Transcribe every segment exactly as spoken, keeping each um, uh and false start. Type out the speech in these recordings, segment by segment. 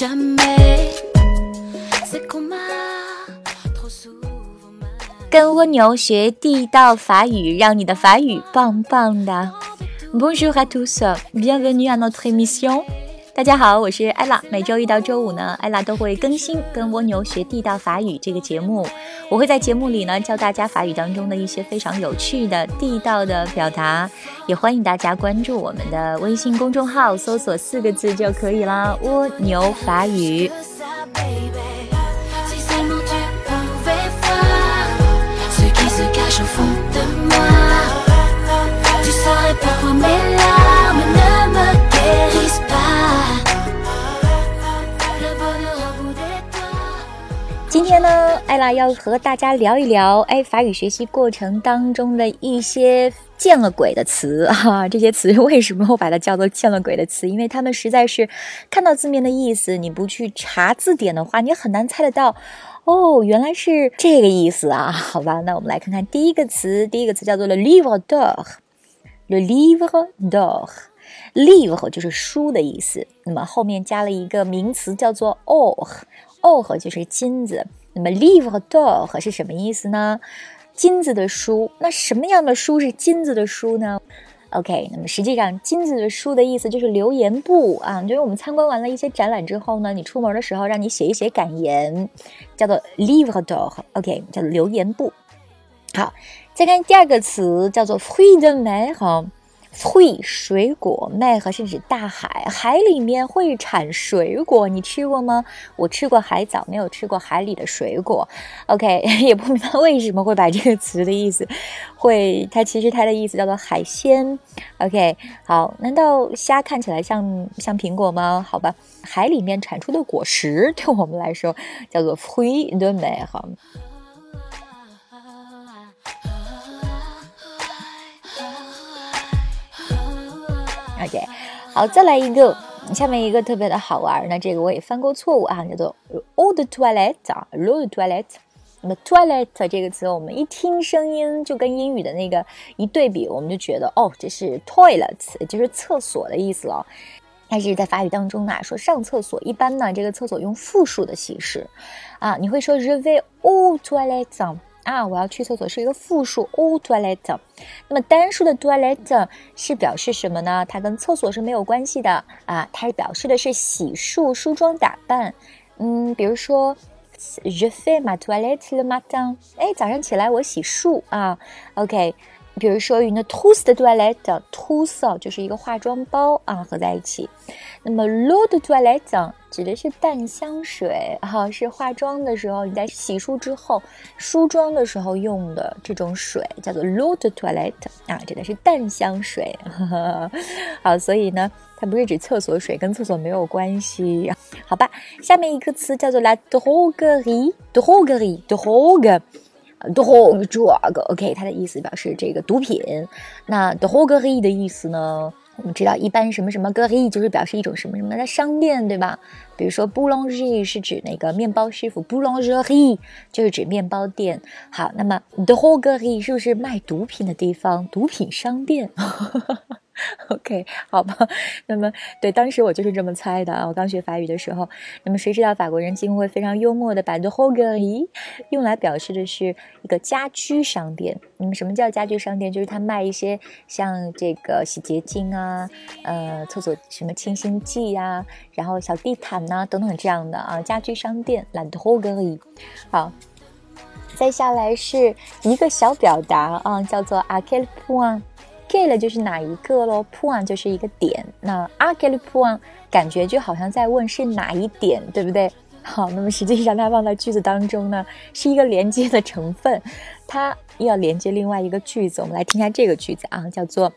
jamais. C'est qu'on m'a trop souvent. 跟蜗牛学地道法语，让你的法语棒棒的。Bonjour à tous, bienvenue à notre émission. 大家好，我是艾拉。每周一到周五呢，艾拉都会更新《跟蜗牛学地道法语》这个节目。我会在节目里呢教大家法语当中的一些非常有趣的地道的表达。也欢迎大家关注我们的微信公众号，搜索四个字就可以啦，蜗牛法语。今天呢，艾拉要和大家聊一聊，哎，法语学习过程当中的一些见了鬼的词啊，这些词为什么我把它叫做见了鬼的词？因为他们实在是看到字面的意思，你不去查字典的话，你很难猜得到。哦，原来是这个意思啊！好吧，那我们来看看第一个词，第一个词叫做 le livre d'or。le livre d'or，livre 就是书的意思，那么后面加了一个名词叫做 or，or 就是金子。那么 livre d'or 是什么意思呢？金子的书。那什么样的书是金子的书呢？OK， 那么实际上金子的书的意思就是留言簿啊，就是我们参观完了一些展览之后呢，你出门的时候让你写一写感言，叫做 livre d'or， OK， 叫做留言簿。好，再看第二个词叫做 fruit de mer， fruit 水果， mer 是指大海，海里面会产水果，你吃过吗？我吃过海藻，没有吃过海里的水果。 OK， 也不明白为什么会把这个词的意思会，它其实它的意思叫做海鲜。 OK， 好，难道虾看起来像像苹果吗？好吧，海里面产出的果实对我们来说叫做 fruit de mer。OK， 好，再来一个，下面一个特别的好玩，那这个我也犯过错误啊，叫做 l'eau de toilette， l'eau de toilette。 那么 toilette 这个词，我们一听声音就跟英语的那个一对比，我们就觉得哦，这是 toilet， 就是厕所的意思了。但是在法语当中呢，说上厕所一般呢，这个厕所用复数的形式啊，你会说 je vais au toilette啊，我要去厕所是一个复数 au toilette。 那么单数的 toilette 是表示什么呢？它跟厕所是没有关系的啊，它表示的是洗漱、梳妆打扮。嗯，比如说 je fais ma toilette le matin， 哎，早上起来我洗漱啊。 OK， 比如说 une trousse de toilette， trousse 就是一个化妆包啊，合在一起。那么 l'eau de toilette指的是淡香水啊，是化妆的时候，你在洗漱之后梳妆的时候用的这种水叫做 l'eau de toilette 啊，指的是淡香水。呵呵，好，所以呢它不是指厕所水，跟厕所没有关系，好吧。下面一个词叫做 la droguerie， droguerie drogue drogue drogue OK， 它的意思表示这个毒品。那 droguerie 的意思呢，我们知道一般什么什么 guerie 就是表示一种什么什么的商店，对吧？比如说 boulangerie 是指那个面包师傅， boulangerie 就是指面包店。好，那么 droguerie 是不是卖毒品的地方，毒品商店OK， 好吧，那么对，当时我就是这么猜的啊，我刚学法语的时候。那么谁知道法国人竟会非常幽默的把 droguerie 用来表示的是一个家居商店。那么什么叫家居商店？就是他卖一些像这个洗洁精啊，呃，厕所什么清新剂啊，然后小地毯啊等等这样的啊，家居商店 la droguerie。 好，再下来是一个小表达啊，叫做 à quel point。quel 就是哪一个咯， point 就是一个点，那 à quel point 感觉就好像在问是哪一点，对不对？好，那么实际上它放在句子当中呢是一个连接的成分，它要连接另外一个句子。我们来听一下这个句子啊，叫做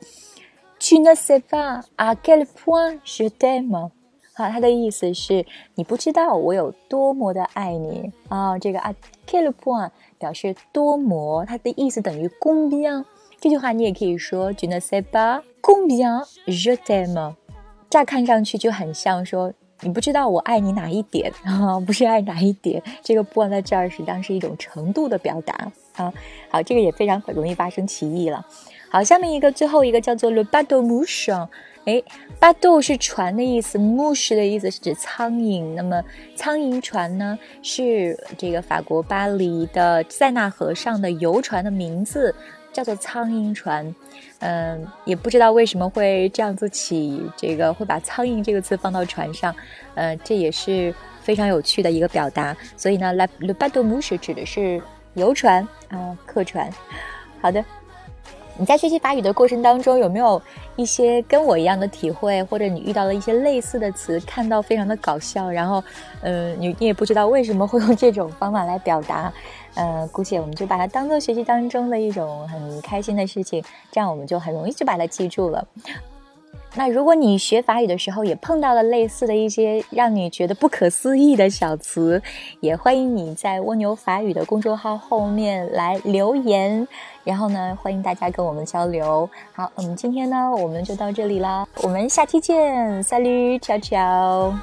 Tu ne sais pas à quel point je t'aime。 好，它的意思是你不知道我有多么的爱你啊、哦。这个 à quel point 表示多么，它的意思等于combien。这句话你也可以说 Tu ne sais pas combien je t'aime， 乍看上去就很像说你不知道我爱你哪一点啊，不是爱哪一点，这个不放在这儿实际上是一种程度的表达啊。好，这个也非常容易发生歧义了。好，下面一个，最后一个叫做 Le bateau mouche。诶，巴豆是船的意思， mouche 的意思是指苍蝇，那么苍蝇船呢是这个法国巴黎的塞纳河上的游船的名字，叫做苍蝇船。嗯，也不知道为什么会这样子起，这个会把苍蝇这个词放到船上，呃，这也是非常有趣的一个表达。所以呢 ，le bateau mouche 指的是游船啊、呃，客船。好的。你在学习法语的过程当中，有没有一些跟我一样的体会，或者你遇到了一些类似的词，看到非常的搞笑，然后呃，你也不知道为什么会用这种方法来表达，呃，姑且我们就把它当做学习当中的一种很开心的事情，这样我们就很容易就把它记住了。那如果你学法语的时候也碰到了类似的一些让你觉得不可思议的小词，也欢迎你在蜗牛法语的公众号后面来留言，然后呢欢迎大家跟我们交流。好，我们今天呢我们就到这里啦，我们下期见，Salut，ciao ciao。